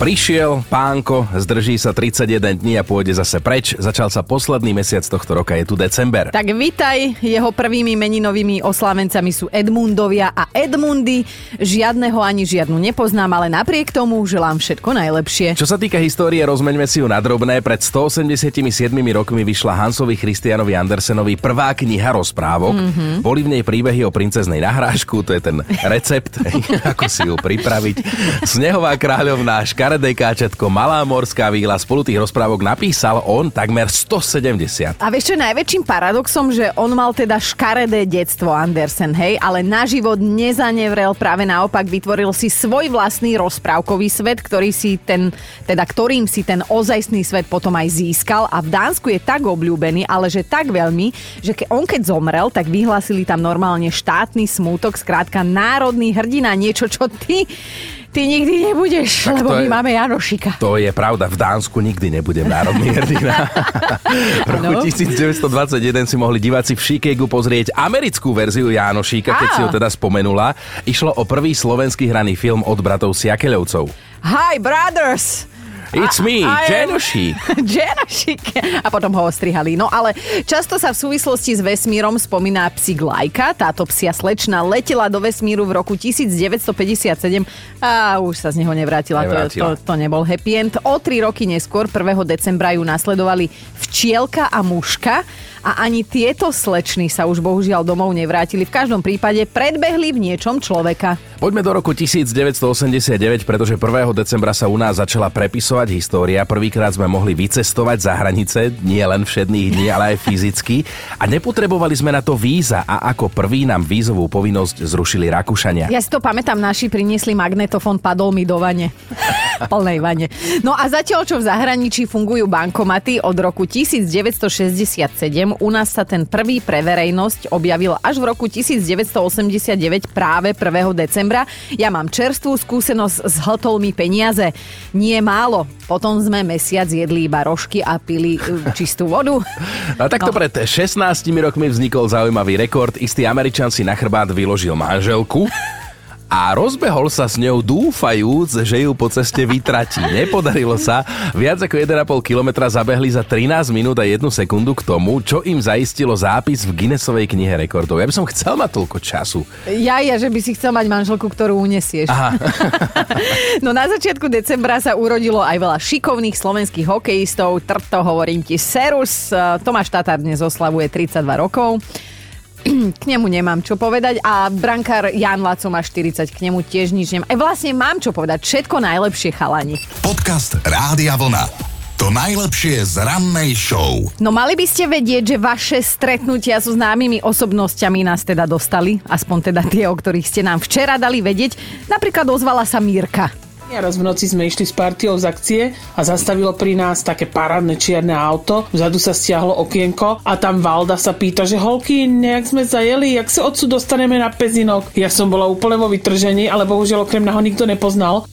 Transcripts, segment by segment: Prišiel pánko, zdrží sa 31 dní a pôjde zase preč. Začal sa posledný mesiac tohto roka, je tu december. Tak vitaj, jeho prvými meninovými oslávencami sú Edmundovia a Edmundy. Žiadneho ani žiadnu nepoznám, ale napriek tomu želám všetko najlepšie. Čo sa týka histórie, rozmeňme si ju na drobné. Pred 187 rokmi vyšla Hansovi Christianovi Andersenovi prvá kniha rozprávok. Mm-hmm. Boli v nej príbehy o princeznej nahrášku, to je ten recept, ako si ju pripraviť. Snehová kráľovná, Škaredé káčatko, Malá morská víla, spolu tých rozprávok napísal on takmer 170. A vieš čo je najväčším paradoxom, že on mal teda škaredé detstvo, Andersen, hej, ale na život nezanevrel, práve naopak vytvoril si svoj vlastný rozprávkový svet, ktorým si ten ozajstný svet potom aj získal, a v Dánsku je tak obľúbený, ale že tak veľmi, že keď zomrel, tak vyhlásili tam normálne štátny smútok, skrátka národný hrdina, niečo čo ty nikdy nebudeš, tak lebo my máme Janošika. To je pravda, v Dánsku nikdy nebudem národný hrdina. V roku 1921 si mohli diváci v Chicagu pozrieť americkú verziu Janošíka, keď si ho teda spomenula. Išlo o prvý slovenský hraný film od bratov Siakeľovcov. Hi, brothers! It's me, Janošík. Janošík. A potom ho ostrihali. No ale často sa v súvislosti s vesmírom spomína psík Lajka. Táto psia slečna letela do vesmíru v roku 1957 a už sa z neho nevrátila. To nebol happy end. O 3 roky neskôr, 1. decembra, ju nasledovali včielka a muška. A ani tieto slečny sa už bohužiaľ domov nevrátili. V každom prípade predbehli v niečom človeka. Poďme do roku 1989, pretože 1. decembra sa u nás začala prepisovať história. Prvýkrát sme mohli vycestovať za hranice, nie len všedných dní, ale aj fyzicky. A nepotrebovali sme na to víza a ako prvý nám vízovú povinnosť zrušili Rakúšania. Ja si to pamätám, naši priniesli magnetofón, padol mi do vane. Plnej vane. No a zatiaľ, čo v zahraničí fungujú bankomaty od roku 1967, u nás sa ten prvý pre verejnosť objavil až v roku 1989, práve 1. decembra. Ja mám čerstvú skúsenosť s hltolmi peniaze. Nie málo. Potom sme mesiac jedli iba rožky a pili čistú vodu. A takto pred 16 rokmi vznikol zaujímavý rekord. Istý Američan si na chrbát vyložil manželku a rozbehol sa s ňou dúfajúc, že ju po ceste vytratí. Nepodarilo sa. Viac ako 1,5 kilometra zabehli za 13 minút a 1 sekundu k tomu, čo im zaistilo zápis v Guinnessovej knihe rekordov. Ja by som chcel mať toľko času. Ja, že by si chcel mať manželku, ktorú unesieš. Aha. No na začiatku decembra sa urodilo aj veľa šikovných slovenských hokejistov. Trto, hovorím ti, serus. Tomáš Tátar dnes oslavuje 32 rokov. K nemu nemám čo povedať, a brankár Jan Laco má 40, k nemu tiež nič nemám. Vlastne mám čo povedať, všetko najlepšie, chalani. Podcast Rádia Vlna. To najlepšie z rannej show. No mali by ste vedieť, že vaše stretnutia so známymi osobnosťami nás teda dostali, aspoň teda tie, o ktorých ste nám včera dali vedieť. Napríklad ozvala sa Mírka. Raz v noci sme išli s partiou z akcie a zastavilo pri nás také parádne čierne auto. Vzadu sa stiahlo okienko a tam Valda sa pýta, že holky, nejak sme zajeli, jak sa odsud dostaneme na Pezinok. Ja som bola úplne vo vytržení, ale bohužiaľ okrem na ho nikto nepoznal.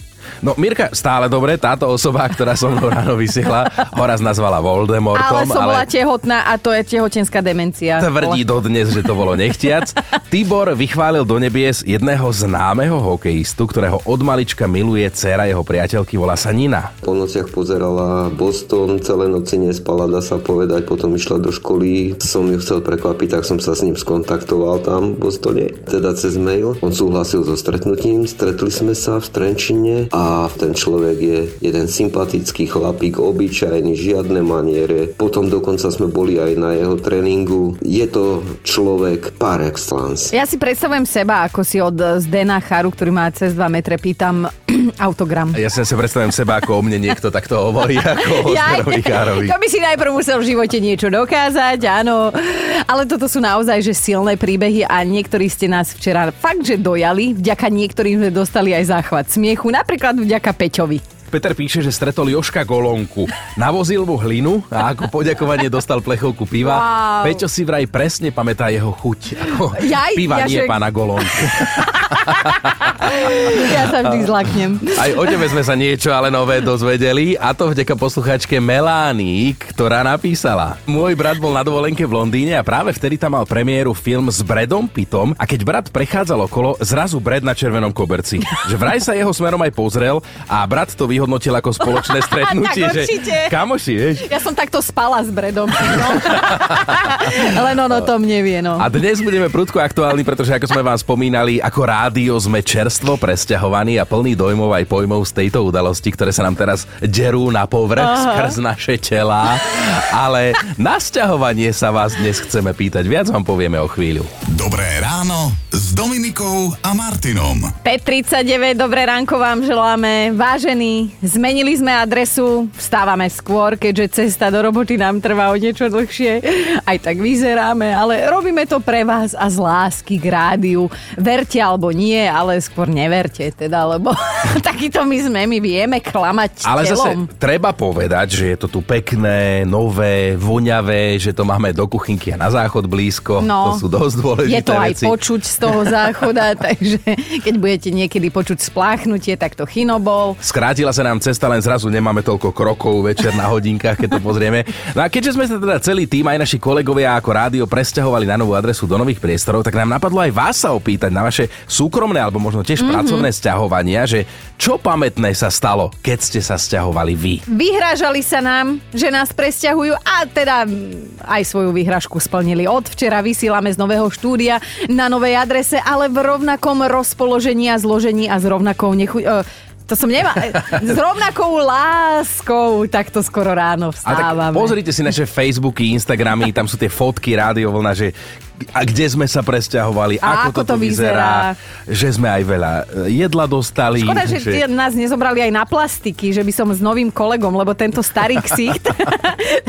No, Mirka, stále dobre, táto osoba, ktorá som mnou ráno vysiehla, ho raz nazvala Voldemortom. Ale som bola tehotná a to je tehotenská demencia. Tvrdí dodnes, že to bolo nechtiac. Tibor vychválil do nebies jedného známeho hokejistu, ktorého od malička miluje dcéra jeho priateľky, volá sa Nina. Po nociach pozerala Boston, celé noci nespala, dá sa povedať, potom išla do školy. Som ju chcel prekvapiť, tak som sa s ním skontaktoval tam v Bostone, teda cez mail. On súhlasil so stretnutím, stretli sme sa v Trenčine. A ten človek je jeden sympatický chlapík, obyčajný, žiadne maniere. Potom dokonca sme boli aj na jeho tréningu. Je to človek par excellence. Ja si predstavujem seba, ako si od Zdena Charu, ktorý má cez 2 metre, pýtam autogram. Ja si predstavujem seba, ako o mne niekto takto hovorí, ako o Osmerovi Károvi. To by si najprv musel v živote niečo dokázať, áno. Ale toto sú naozaj že silné príbehy a niektorí ste nás včera fakt, že dojali. Vďaka niektorým sme dostali aj záchvat smiechu, napríklad vďaka Peťovi. Peter píše, že stretol Jožka Golonku. Navozil mu hlinu a ako poďakovanie dostal plechovku piva. Wow. Peťo si vraj presne pamätá jeho chuť. Piva nie pána Golonku. Ja sa vždy zlaknem. Aj o tebe sme sa niečo ale nové dozvedeli, a to vďaka posluchačke Melánii, ktorá napísala: Môj brat bol na dovolenke v Londýne a práve vtedy tam mal premiéru film s Bradom Pittom, a keď brat prechádzal okolo, zrazu Brad na červenom koberci. Že vraj sa jeho smerom aj pozrel a brat to vyhodnotil ako spoločné stretnutie. Tak určite. Že, kamoši, vieš? Ja som takto spala s Bradom. No. Ale no, no, to mne vie, no. A dnes budeme prudko aktuálni, pretože ako sme vám spomínali, ako rádio sme čerstvo presťahovaní a plný dojmov aj pojmov z tejto udalosti, ktoré sa nám teraz derú na povrch skrz naše telá. Ale na sťahovanie sa vás dnes chceme pýtať. Viac vám povieme o chvíľu. Dobré ráno s Dominikou a Martinom. P39, dobré ránko vám želáme. Vážení, zmenili sme adresu, vstávame skôr, keďže cesta do roboty nám trvá o niečo dlhšie. Aj tak vyzeráme, ale robíme to pre vás a z lásky k rádiu. Verte alebo nie, ale skôr neverte teda, lebo takýto my sme, my vieme klamať ale telom. Ale zase treba povedať, že je to tu pekné, nové, voňavé, že to máme do kuchynky a na záchod blízko. No. To sú dosť dôležité veci. Je to aj počuť z toho záchoda, takže keď budete niekedy počuť spláchnutie, tak to Chynobol. Skrátila sa nám cesta, len zrazu nemáme toľko krokov večer na hodinkách, keď to pozrieme. No a keďže sme sa teda celý tým, aj naši kolegovia ako rádio presťahovali na novú adresu do nových priestorov, tak nám napadlo aj vás sa opýtať na vaše súkromné alebo možno tiež pracovné sťahovania, že čo pamätné sa stalo, keď ste sa sťahovali vy. Vyhrážali sa nám, že nás presťahujú, a teda aj svoju vyhrážku splnili. Od včera vysielame z nového štúdia na novej adrese, ale v rovnakom rozpoložení a zložení a s rovnakou s rovnakou láskou, takto skoro ráno vstávame. A tak pozrite si naše Facebooky, Instagramy, tam sú tie fotky Rádio Vlna, že a kde sme sa presťahovali, ako to vyzerá, že sme aj veľa jedla dostali. Škoda, že nás nezobrali aj na plastiky, že by som s novým kolegom, lebo tento starý ksicht,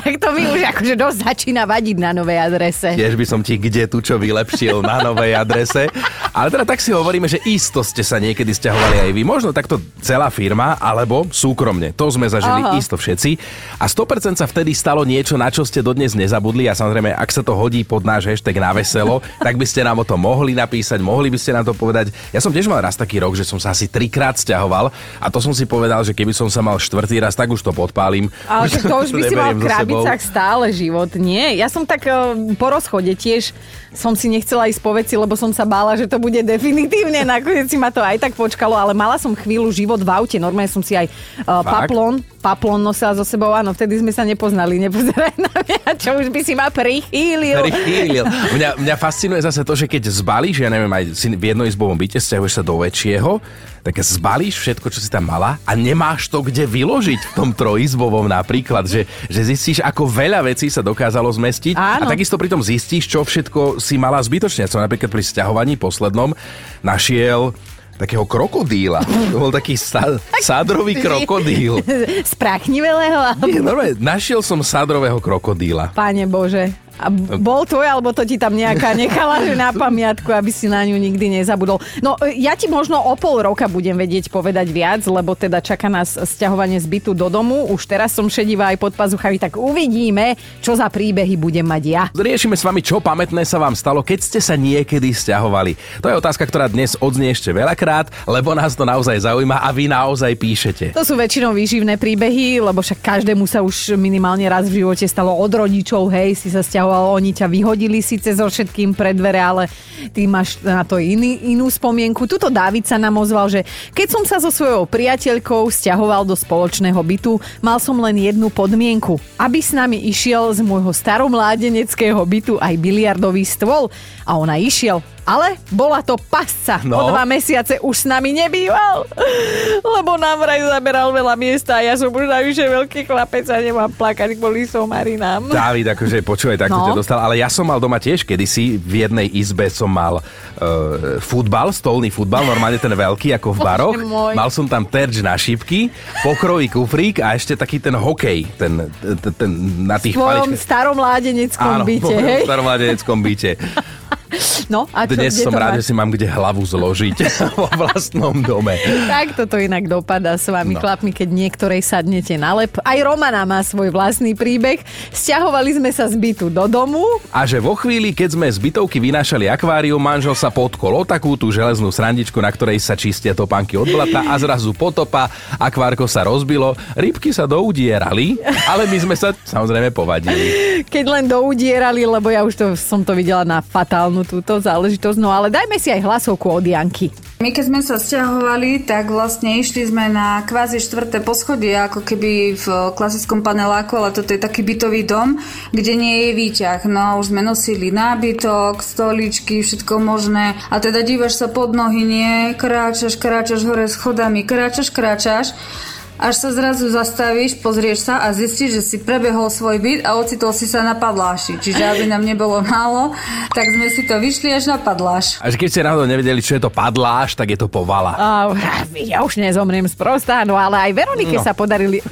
tak to mi už akože dosť začína vadiť na novej adrese. Tiež by som ti kde tu čo vylepšil na novej adrese. Ale teda tak si hovoríme, že isto ste sa niekedy sťahovali aj vy. Možno takto celá firma, alebo súkromne. To sme zažili isto všetci. A 100% sa vtedy stalo niečo, na čo ste dodnes nezabudli, a samozrejme, ak sa to hodí pod náš hashtag na veselo, tak by ste nám o tom mohli napísať, mohli by ste nám to povedať. Ja som tiež mal raz taký rok, že som sa asi 3-krát sťahoval, a to som si povedal, že keby som sa mal 4. raz, tak už to podpálim. Ale už to už by si mal v krabicách stále život, nie? Ja som tak po rozchode tiež som si nechcela ísť po veci, lebo som sa bála, že to bude definitívne. Nakoniec si ma to aj tak počkalo, ale mala som chvíľu život v aute. Normálne som si aj paplón nosila so sebou. Áno, vtedy sme sa nepoznali. Nepozeraj na mňa, čo už by si ma prichýlil. Mňa fascinuje zase to, že keď zbalíš, ja neviem, aj si v jednoizbovom byte, sťahuješ sa do väčšieho, tak zbalíš všetko, čo si tam mala, a nemáš to kde vyložiť v tom trojizbovom napríklad, že zistíš, ako veľa vecí sa dokázalo zmestiť. Áno. A takisto pritom zistíš, čo všetko si mala zbytočne. Som napríklad pri sťahovaní poslednom našiel takého krokodíla. To bol taký sádrový krokodíl. Z práchnivelého? Normálne, našiel som sádrového krokodíla. Páne Bože. A bol tvoj, alebo to ti tam nejaká nechala, že na pamiatku, aby si na ňu nikdy nezabudol. No, ja ti možno o pol roka budem vedieť povedať viac, lebo teda čaká nás sťahovanie z bytu do domu. Už teraz som šedivá aj pod pazuchami, tak uvidíme, čo za príbehy budem mať ja. Riešime s vami, čo pamätné sa vám stalo, keď ste sa niekedy sťahovali. To je otázka, ktorá dnes odznie ešte veľakrát, lebo nás to naozaj zaujíma a vy naozaj píšete. To sú väčšinou výživné príbehy, lebo však každému sa už minimálne raz v živote stalo od rodičov, hej, si sa sťahoval. Oni ťa vyhodili síce so všetkým pred dvere, ale ty máš na to inú spomienku. Tuto Dávid sa nám ozval, že keď som sa so svojou priateľkou sťahoval do spoločného bytu, mal som len jednu podmienku. Aby s nami išiel z môjho staromládeneckého bytu aj biliardový stôl. A ona išiel. Ale bola to pasca. No. O 2 mesiace už s nami nebýval. Lebo nám vraj zaberal veľa miesta a ja som už najvyššie veľký chlapec a nemám plakať kvôli somarinám. Dávid, akože počúvaj, takto ťa dostal. Ale ja som mal doma tiež kedysi, v jednej izbe som mal stolný futbal, normálne ten veľký, ako v baroch. Mal som tam terč na šipky, pokrový kufrík a ešte taký ten hokej. Ten na tých paličkách. V svojom staromládeneckom byte. No, a čo, dnes som rád, že si mám kde hlavu zložiť vo vlastnom dome. Tak toto inak dopadá s vami, chlapmi, keď niektorej sadnete na lep. Aj Romana má svoj vlastný príbeh. Sťahovali sme sa z bytu do domu. A že vo chvíli, keď sme z bytovky vynášali akvárium, manžel sa podkolo takú tú železnú srandičku, na ktorej sa čistia topánky od blata a zrazu potopa, akvárko sa rozbilo, rybky sa doudierali, ale my sme sa samozrejme povadili. Keď len doudierali, lebo ja už som to videla na fatálnu túto záležitosť, no ale dajme si aj hlasovku od Janky. My keď sme sa sťahovali, tak vlastne išli sme na kvázi 4. poschodie, ako keby v klasickom paneláku, ale toto je taký bytový dom, kde nie je výťah. No už sme nosili nábytok, stoličky, všetko možné. A teda dívaš sa pod nohy, nie? Kráčaš hore schodami, kráčaš. Až sa zrazu zastavíš, pozrieš sa a zistíš, že si prebehol svoj byt a ocitol si sa na padláši. Čiže aby nám nebolo málo, tak sme si to vyšli až na padláš. Až keď ste náhodou nevedeli, čo je to padláš, tak je to povala. Ja už nezomriem sprosta, no ale aj Veronike sa podarili...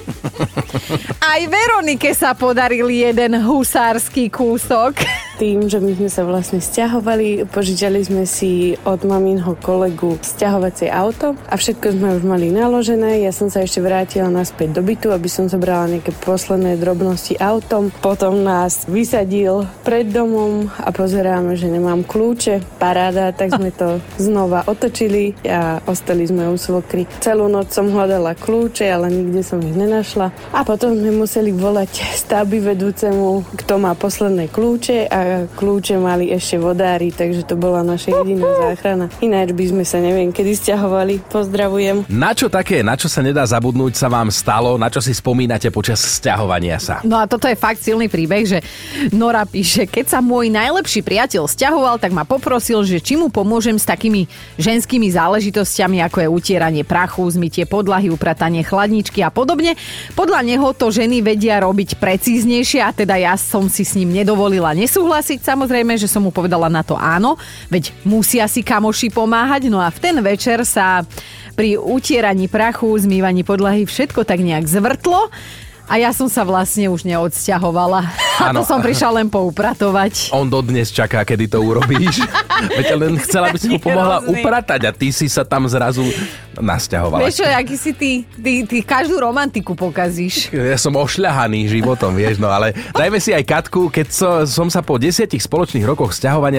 Aj Veronike sa podaril jeden husársky kúsok. Tým, že my sme sa vlastne sťahovali, požičali sme si od maminho kolegu sťahovacie auto a všetko sme už mali naložené. Ja som sa ešte vrátila naspäť do bytu, aby som zobrala nejaké posledné drobnosti autom. Potom nás vysadil pred domom a pozeráme, že nemám kľúče. Paráda, tak sme to znova otočili a ostali sme u svokry. Celú noc som hľadala kľúče, ale nikde som ich nenašla. A potom sme museli volať stavby vedúcemu, kto má posledné kľúče a kľúče mali ešte vodári, takže to bola naša jediná záchrana. Ináč by sme sa neviem kedy sťahovali. Pozdravujem. Na čo také, na čo sa nedá zabudnúť, sa vám stalo? Na čo si spomínate počas sťahovania sa? No a toto je fakt silný príbeh, že Nora píše, keď sa môj najlepší priateľ sťahoval, tak ma poprosil, že či mu pomôžem s takými ženskými záležitosťami, ako je utieranie prachu, zmytie podlahy, upratanie chladničky a podobne. Podľa neho to ženy vedia robiť precíznejšie a teda ja som si s ním nedovolila nesúhlasiť. Samozrejme, že som mu povedala na to áno, veď musia si kamoši pomáhať. No a v ten večer sa pri utieraní prachu, zmývaní podlahy všetko tak nejak zvrtlo a ja som sa vlastne už neodsťahovala. A to som prišla len poupratovať. On dodnes čaká, kedy to urobíš. Veď len chcela, aby si mu pomohla upratať a ty si sa tam zrazu nasťahovala. Vieš čo, aký si ty každú romantiku pokazíš. Ja som ošľahaný životom, vieš, no ale dajme si aj Katku, keď som sa po 10 spoločných rokoch sťahovala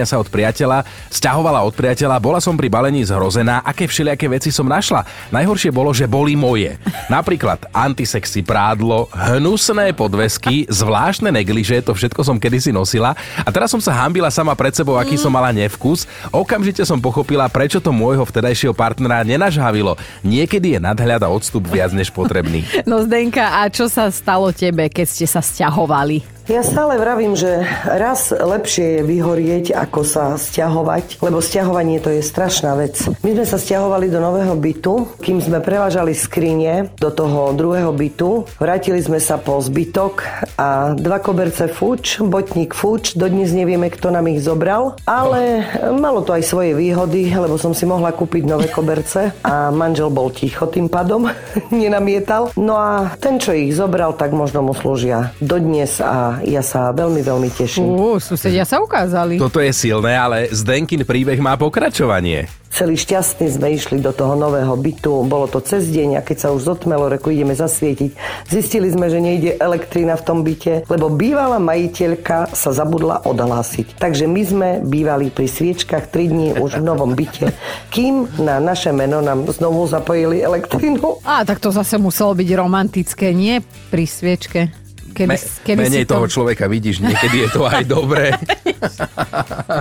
od priateľa, bola som pri balení zhrozená, aké všelijaké veci som našla. Najhoršie bolo, že boli moje. Napríklad antisexy prádlo, hnusné podvesky, zvláštne negliže, to všetko som kedysi nosila a teraz som sa hanbila sama pred sebou, aký som mala nevkus. Okamžite som pochopila, prečo to môjho vtedajšieho partnera nenažhavilo. Niekedy je nadhľad a odstup viac než potrebný. No Zdenka, a čo sa stalo tebe, keď ste sa sťahovali? Ja stále vravím, že raz lepšie je vyhorieť, ako sa sťahovať, lebo sťahovanie to je strašná vec. My sme sa sťahovali do nového bytu, kým sme prevážali skrine do toho druhého bytu, vrátili sme sa po zbytok a 2 koberce fuč, botník fuč, dodnes nevieme, kto nám ich zobral, ale malo to aj svoje výhody, lebo som si mohla kúpiť nové koberce a manžel bol ticho tým pádom, nenamietal. No a ten, čo ich zobral, tak možno mu slúžia dodnes a ja sa veľmi, veľmi teším. Susedia sa ukázali. Toto je silné, ale Zdenkin príbeh má pokračovanie. Celý šťastný sme išli do toho nového bytu. Bolo to cez deň a keď sa už zotmelo, reku, ideme zasvietiť. Zistili sme, že nejde elektrina v tom byte, lebo bývalá majiteľka sa zabudla odhlásiť. Takže my sme bývali pri sviečkach 3 dní už v novom byte, kým na naše meno nám znovu zapojili elektrinu. A tak to zase muselo byť romantické, nie? Pri sviečke. Keby menej toho človeka vidíš, niekedy je to aj dobré.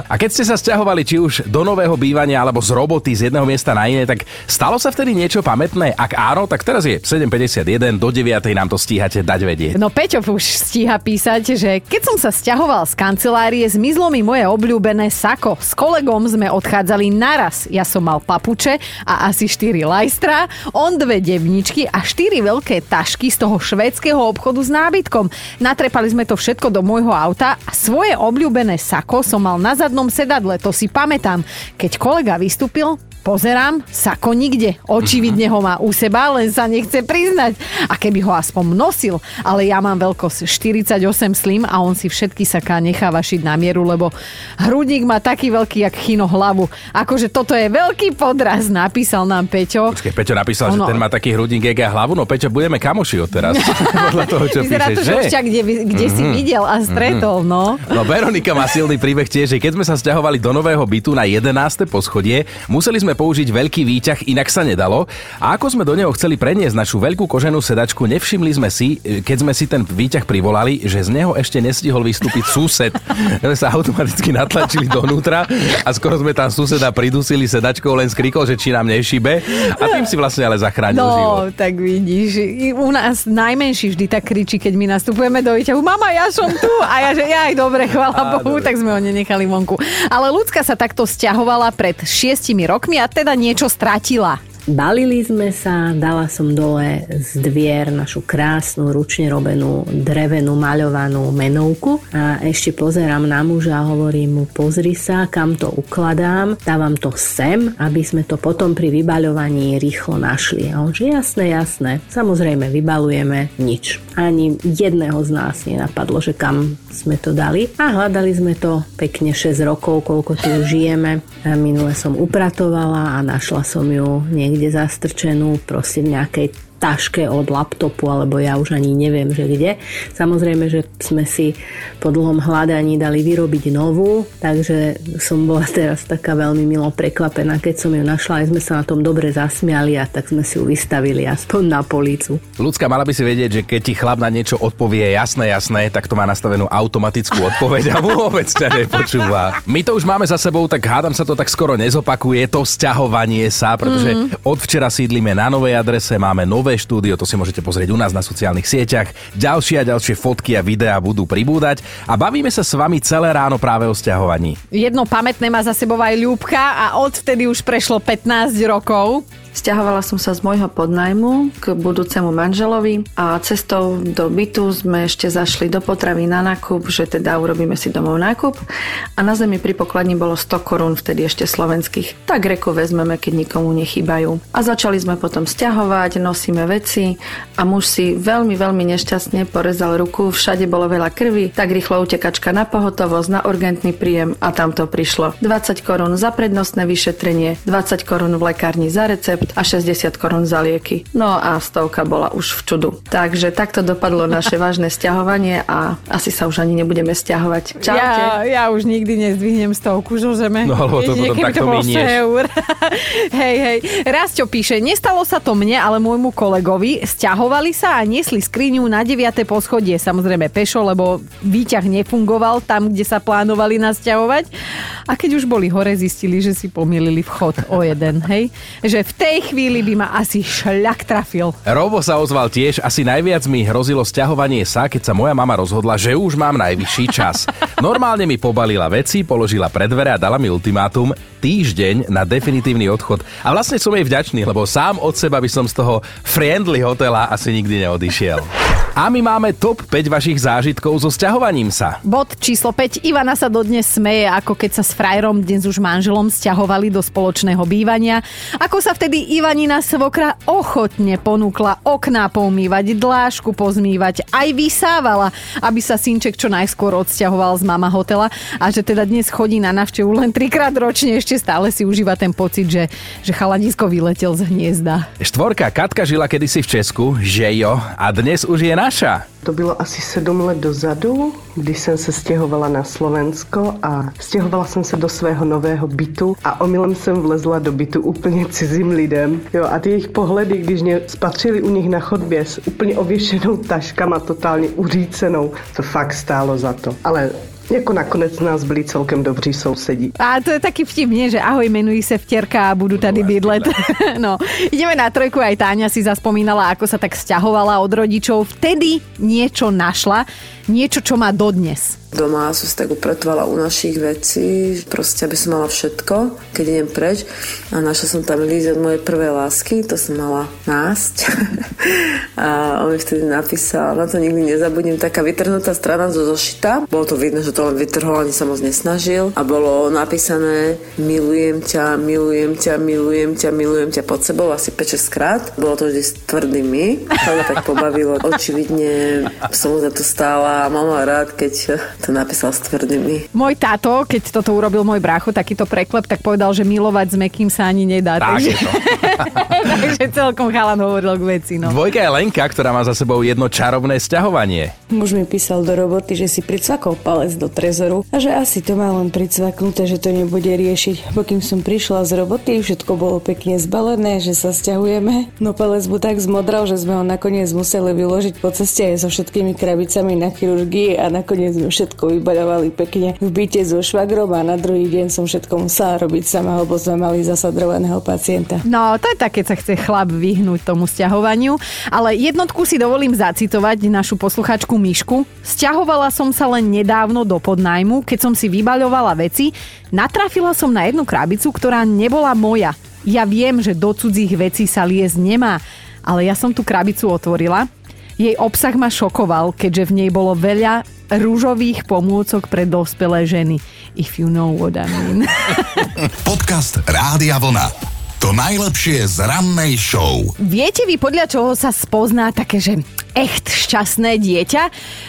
A keď ste sa sťahovali či už do nového bývania alebo z roboty z jedného miesta na iné, tak stalo sa vtedy niečo pamätné? Ak áno, tak teraz je 7:51, do 9:00 nám to stíhate dať vedieť. No Peťo už stíha písať, že keď som sa sťahoval z kancelárie, zmizlo mi moje obľúbené sako. S kolegom sme odchádzali naraz. Ja som mal papuče a asi 4 lajstra, on 2 devničky a 4 veľké tašky z toho švédskeho obchodu s nábytkom. Natrepali sme to všetko do môjho auta a svoje obľúbené sako som mal na zadnom sedadle, to si pamätám. Keď kolega vystúpil, Pozerám, sako nikde. Očividne ho má u seba, len sa nechce priznať. A keby ho aspoň nosil, ale ja mám veľkosť 48 slim a on si všetky saká necháva šiť na mieru, lebo hrudník má taký veľký, jak chino hlavu. Akože toto je veľký podraz, napísal nám Peťo. Počkej, Peťo napísal, že ten má taký hrudník, jak ja hlavu, no Peťo, budeme kamoši od teraz. Podľa toho, čo vyzerá píše, to, že? Však, kde si videl a stretol, no. No Veronika má silný príbeh tiež, že keď sme sa sťahovali do nového bytu na 11. poschodie, museli sme použiť veľký výťah, inak sa nedalo. A ako sme do neho chceli preniesť našu veľkú koženú sedačku, nevšimli sme si, keď sme si ten výťah privolali, že z neho ešte nestihol vystúpiť sused. My sa automaticky natlačili donútra a skoro sme tam suseda pridusili sedačkou, len skrikol, že či nám nešíbe. A tým si vlastne ale zachránil život. No, tak vidíš. U nás najmenší vždy tak kričí, keď my nastupujeme do výťahu: "Mama, ja som tu." A ja že: "Aj dobre, chvála Bohu." Tak sme ho nenechali vonku. Ale ľudská sa takto sťahovala pred 6 rokmi a teda niečo stratila. Balili sme sa, dala som dole z dvier našu krásnu, ručne robenú, drevenú, maľovanú menovku a ešte pozerám na muža a hovorím mu: "Pozri sa, kam to ukladám, dávam to sem, aby sme to potom pri vybaľovaní rýchlo našli." A on že: "Jasné, jasné." Samozrejme, vybalujeme, nič. Ani jedného z nás nenapadlo, že kam sme to dali. A hľadali sme to pekne 6 rokov, koľko tu žijeme. A minule som upratovala a našla som ju niekde zastrčenú, proste v nejakej taške od laptopu, alebo ja už ani neviem, že kde. Samozrejme, že sme si po dlhom hľadaní dali vyrobiť novú, takže som bola teraz taká veľmi milo prekvapená, keď som ju našla, aj sme sa na tom dobre zasmiali a tak sme si ju vystavili aspoň na policu. Ľudská, mala by si vedieť, že keď ti chlap na niečo odpovie jasné, jasné, tak to má nastavenú automatickú odpoveď a vôbec ťa nepočúva. My to už máme za sebou, tak hádam sa to tak skoro nezopakuje, to sťahovanie sa, pretože od včera sídlime na novej adrese, máme nové štúdio, to si môžete pozrieť u nás na sociálnych sieťach. Ďalšie a ďalšie fotky a videá budú pribúdať a bavíme sa s vami celé ráno práve o sťahovaní. Jedno pamätné má za sebou aj Ľubka a odvtedy už prešlo 15 rokov. Sťahovala som sa z môjho podnajmu k budúcemu manželovi a cestou do bytu sme ešte zašli do potravy na nákup, že teda urobíme si domov nákup a na zemi pri pokladni bolo 100 korún vtedy ešte slovenských. Tak reko vezmeme, keď nikomu nechýbajú. A začali sme potom sťahovať, nosíme veci a muž si veľmi, veľmi nešťastne porezal ruku, všade bolo veľa krvi, tak rýchlo utekačka na pohotovosť, na urgentný príjem a tam to prišlo. 20 korún za prednostné vyšetrenie, 20 korún v lekárni za recept a 60 korún za lieky. No a stovka bola už v čudu. Takže takto dopadlo naše vážne sťahovanie a asi sa už ani nebudeme sťahovať. Čaute. Ja už nikdy nezdvihnem stovku, žožeme. No alebo to potom takto minieš. Hej. Rasťo píše: "Nestalo sa to mne, ale môjmu kolegovi. Sťahovali sa a niesli skriňu na 9. poschodie. Samozrejme pešo, lebo výťah nefungoval tam, kde sa plánovali nasťahovať. A keď už boli hore, zistili, že si pomýlili vchod o jeden, hej. Že v tej chvíli by ma asi šľak trafil." Robo sa ozval tiež: "Asi najviac mi hrozilo sťahovanie sa, keď sa moja mama rozhodla, že už mám najvyšší čas. Normálne mi pobalila veci, položila pred dvere a dala mi ultimátum: týždeň na definitívny odchod. A vlastne som jej vďačný, lebo sám od seba by som z toho friendly hotela asi nikdy neodišiel." A my máme top 5 vašich zážitkov so sťahovaním sa. Bod číslo 5. Ivana sa dodnes smeje, ako keď sa s frajerom, dnes už manželom, sťahovali do spoločného bývania. Ako sa vtedy Ivanina svokra ochotne ponúkla okná pomývať, dlášku pozmývať, aj vysávala, aby sa synček čo najskôr odsťahoval z mama hotela, a že teda dnes chodí na návštevu len 3-krát ročne, ešte stále si užíva ten pocit, že chalanisko vyletel z hniezda. 4. Katka žila kedysi v Česku, že jo, a dnes už je naša. To bylo asi 7 let dozadu, když jsem se stěhovala na Slovensko a stěhovala jsem se do svého nového bytu a omylem jsem vlezla do bytu úplně cizím lidem. Jo, a ty jejich pohledy, když mě spatřili u nich na chodbě s úplně ověšenou taškama, totálně uřícenou, to fakt stálo za to. Ale jako nakonec nás byli celkem dobří sousedí. A to je taky vtipně, že ahoj, jmenuji se Vtěrka a budu tady bydlet. No, ideme na 3. Aj Táňa si zaspomínala, ako sa tak sťahovala od rodičov. Vtedy niečo našla, niečo, čo má dodnes. Doma som sa tak upratovala u našich vecí, proste aby som mala všetko, keď idem preč. A našla som tam líst od mojej prvej lásky, to som mala násť. A on mi vtedy napísal: "Na to nikdy nezabudnem, taká vytrhnutá strana zo zošita. Bolo to vidno, že to vytrhol, ani sa moc nesnažil a bolo napísané milujem ťa pod sebou asi 5-6 krát. Bolo to vždy s tvrdými. To ma tak pobavilo. Očividne som za to stála a mala rád, keď to napísal s tvrdými. Môj táto, keď toto urobil môj brácho, takýto preklep, tak povedal, že milovať s mäkkým sa ani nedá. Tak je to. Takže celkom chalan hovoril k veci. No. Dvojka je Lenka, ktorá má za sebou jedno čarovné sťahovanie. Muž mi písal do roboty, že si pricvakol palec do trezoru a že asi to má len pricvaknuté, že to nebude riešiť. Pokým som prišla z roboty, všetko bolo pekne zbalené, že sa sťahujeme. No palec mu tak zmodral, že sme ho nakoniec museli vyložiť po ceste aj so všetkými krabicami na chirurgii a nakoniec sme všetko vybaľovali pekne v byte so švagrom a na druhý deň som všetko musela robiť sama, lebo sme mali zasadrovaného pacienta. No, to je tak, keď sa chce chlap vyhnúť tomu sťahovaniu, ale jednotku si dovolím zacitovať našu posluchačku Mišku. Sťahovala som sa len nedávno do podnájmu, keď som si vybaľovala veci, natrafila som na jednu krabicu, ktorá nebola moja. Ja viem, že do cudzích vecí sa liesť nemá, ale ja som tú krabicu otvorila. Jej obsah ma šokoval, keďže v nej bolo veľa rúžových pomôcok pre dospelé ženy. If you know what I mean. Podcast Rádia Vlna. To najlepšie z rannej show. Viete vy, podľa čoho sa spozná také, že echt šťastné dieťa?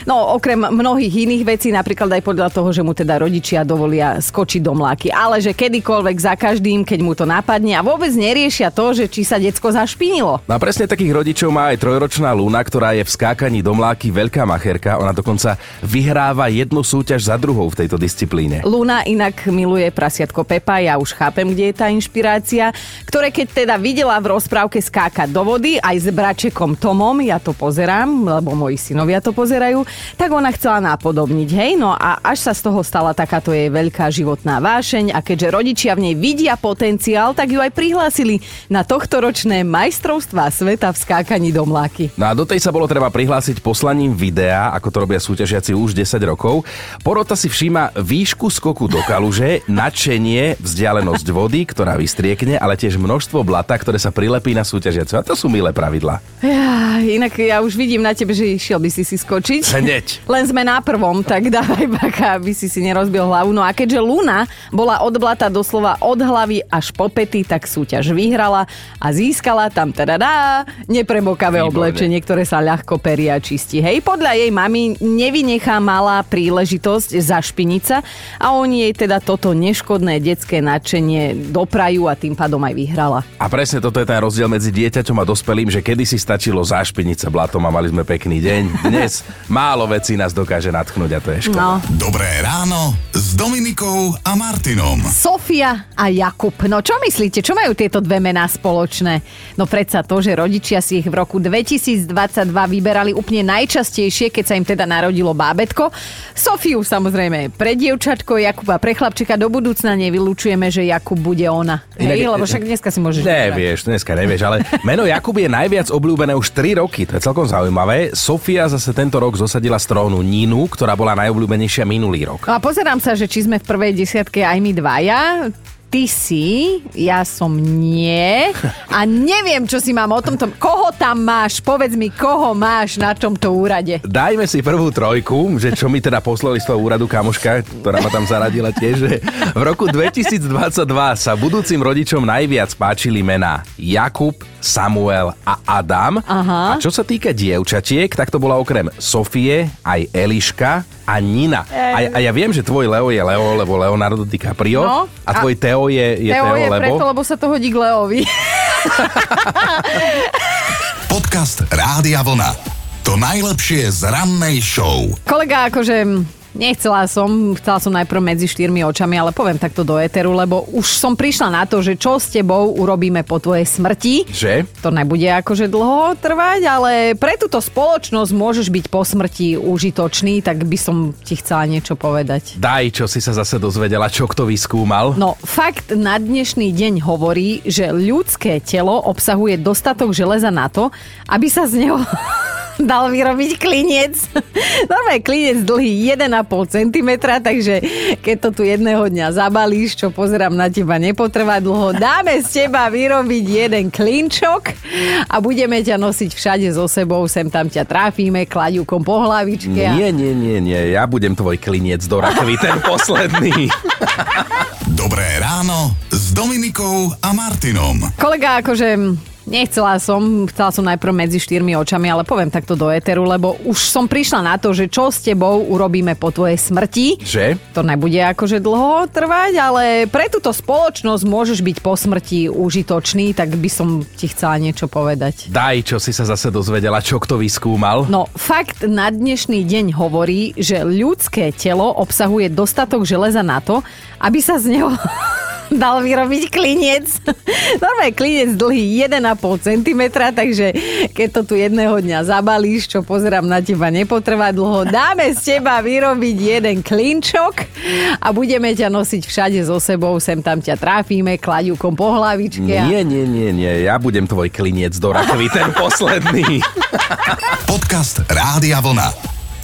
No, okrem mnohých iných vecí, napríklad aj podľa toho, že mu teda rodičia dovolia skočiť do mláky. Ale že kedykoľvek za každým, keď mu to napadne a vôbec neriešia to, že či sa decko zašpinilo. No presne takých rodičov má aj trojročná Luna, ktorá je v skákaní do mláky veľká macherka. Ona dokonca vyhráva jednu súťaž za druhou v tejto disciplíne. Luna inak miluje prasiatko Pepa, ja už chápem, kde je tá inšpirácia, ktoré keď teda videla v rozprávke skákať do vody aj s bračekom Tomom, ja to pozerám, lebo moji synovia to pozerajú, tak ona chcela napodobniť, hej, no a až sa z toho stala takáto jej veľká životná vášeň a keďže rodičia v nej vidia potenciál, tak ju aj prihlásili na tohtoročné majstrovstvá sveta v skákaní do mláky. No a do tej sa bolo treba prihlásiť poslaním videa, ako to robia súťažiaci už 10 rokov. Porota si všíma výšku skoku do kaluže, nadšenie, vzdialenosť vody, ktorá vystriekne, ale tiež množstvo blata, ktoré sa prilepí na súťažiacu. A to sú milé pravidlá. Ja, inak ja už vidím na tebe, že išiel by si skočiť. Hneď. Len sme na prvom, tak dávaj baka, aby si nerozbil hlavu. No a keďže Luna bola od blata doslova od hlavy až po pety, tak súťaž vyhrala a získala tam tadadá nepremokavé oblečenie, ktoré sa ľahko perie a čistí. Hej, podľa jej mami nevynechá malá príležitosť zašpiniť sa a oni jej teda toto neškodné detské nadšenie doprajú a tým pádom aj vyhrala. A presne toto je ten rozdiel medzi dieťaťom a dospelým, že kedysi stačilo zašpiniť sa blatom a mali sme pekný deň. Dnes málo vecí nás dokáže natchnúť a to je škoda. No. Dobré ráno s Dominikou a Martinom. Sofia a Jakub. No čo myslíte, čo majú tieto dve mená spoločné? No predsa to, že rodičia si ich v roku 2022 vyberali úplne najčastejšie, keď sa im teda narodilo bábätko. Sofiu samozrejme pre dievčatko, Jakuba pre chlapčeka. Do budúcna nevylučujeme, že Jakub bude ona. Hej, lebo však dneska si môžeš... Dneska nevieš, ale meno Jakub je najviac obľúbené už 3 roky. To je celkom zaujímavé. Sofia zase tento rok zosadila z trónu Ninu, ktorá bola najobľúbenejšia minulý rok. A pozerám sa, že či sme v prvej desiatke aj my dvaja. Ty si, ja som nie a neviem, čo si mám o tomto... Koho tam máš? Povedz mi, koho máš na tomto úrade? Dajme si prvú trojku, že čo mi teda poslali z toho úradu kamoška, ktorá ma tam zaradila tiež, že v roku 2022 sa budúcim rodičom najviac páčili mená Jakub, Samuel a Adam. Aha. A čo sa týka dievčatiek, tak to bola okrem Sofie aj Eliška a Nina. A ja viem, že tvoj Leo je Leo, lebo Leonardo DiCaprio, no, a tvoj Teo je Teo, je lebo... preto, lebo sa to hodí k Leovi. Podcast Rádia Vlna. To najlepšie z rannej show. Kolega, akože... Chcela som najprv medzi štyrmi očami, ale poviem takto do éteru, lebo už som prišla na to, že čo s tebou urobíme po tvojej smrti. Že? To nebude akože dlho trvať, ale pre túto spoločnosť môžeš byť po smrti užitočný, tak by som ti chcela niečo povedať. Daj, čo si sa zase dozvedela, čo kto vyskúmal. No, fakt na dnešný deň hovorí, že ľudské telo obsahuje dostatok železa na to, aby sa z neho... dal vyrobiť kliniec. Normálne kliniec dlhý 1,5 cm, takže keď to tu jedného dňa zabalíš, čo pozerám na teba, nepotrvá dlho, dáme z teba vyrobiť jeden klinčok a budeme ťa nosiť všade so sebou, sem tam ťa tráfime kladivkom po hlavičke. A... Nie, ja budem tvoj kliniec do rakvy, ten posledný. Dobré ráno s Dominikou a Martinom. Kolega, akože chcela som najprv medzi štyrmi očami, ale poviem takto do éteru, lebo už som prišla na to, že čo s tebou urobíme po tvojej smrti. Že? To nebude akože dlho trvať, ale pre túto spoločnosť môžeš byť po smrti užitočný, tak by som ti chcela niečo povedať. Daj, čo si sa zase dozvedela, čo kto vyskúmal? No, fakt na dnešný deň hovorí, že ľudské telo obsahuje dostatok železa na to, aby sa z neho dal vyrobiť kliniec. Normálne kliniec dlhý 1,5 cm, takže keď to tu jedného dňa zabalíš, čo pozerám na teba, nepotrvá dlho, dáme z teba vyrobiť jeden klinčok a budeme ťa nosiť všade so sebou, sem tam ťa tráfime kladivkom po hlavičke. A... Nie, ja budem tvoj kliniec do rakvy, ten posledný. Podcast Rádia Vlna.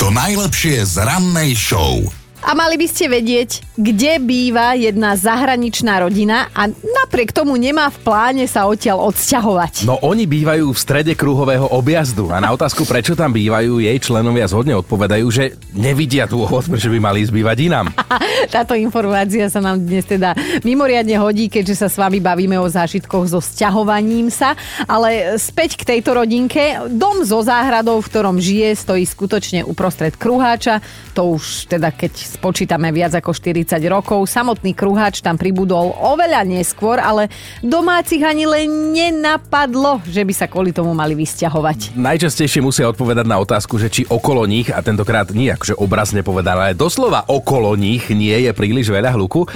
To najlepšie z rannej show. A mali by ste vedieť, kde býva jedna zahraničná rodina a napriek tomu nemá v pláne sa odtiaľ odsťahovať. No oni bývajú v strede kruhového objazdu a na otázku, prečo tam bývajú, jej členovia zhodne odpovedajú, že nevidia dôvod, prečo by mali zbývať inám. Táto informácia sa nám dnes teda mimoriadne hodí, keďže sa s vami bavíme o zážitkoch so sťahovaním sa, ale späť k tejto rodinke. Dom so záhradou, v ktorom žije, stojí skutočne uprostred kruháča, to už teda keď spočítame viac ako 40 rokov. Samotný kruháč tam pribudol oveľa neskôr, ale domácich ani len nenapadlo, že by sa kvôli tomu mali vysťahovať. Najčastejšie musia odpovedať na otázku, že či okolo nich, a tentokrát nie akože obrazne povedané, ale doslova okolo nich nie je príliš veľa hluku,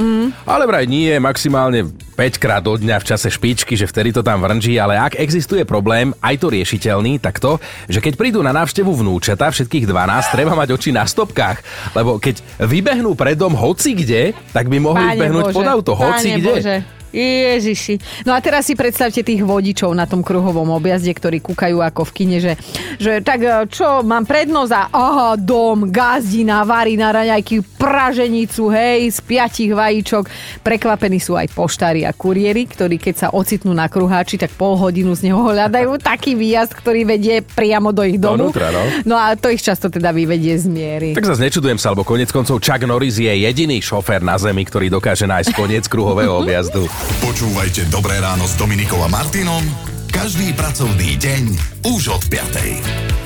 ale vraj nie je maximálne 5 krát do dňa v čase špičky, že vtedy to tam vrnčí, ale ak existuje problém, aj to riešiteľný, tak to, že keď prídu na návštevu vnúčata, všetkých 12, treba mať oči na stopkách, lebo keď vybehnú pred dom hocikde, tak by mohli behnúť pod auto hocikde. Ježiši. No a teraz si predstavte tých vodičov na tom kruhovom objazde, ktorí kúkajú ako v kine, že tak čo, mám prednosť a aha, dom, gazdina, varí na raňajky, praženicu, hej, z 5 vajíčok. Prekvapení sú aj poštári a kuriéri, ktorí keď sa ocitnú na kruháči, tak pol hodinu z neho hľadajú taký výjazd, ktorý vedie priamo do ich domu. Donútra, no. No a to ich často teda vyvedie z miery. Tak zase nečudujem sa, lebo koniec koncov Chuck Norris je jediný šofér na zemi, ktorý dokáže nájsť koniec kruhového objazdu. Počúvajte Dobré ráno s Dominikou a Martinom každý pracovný deň už od 5.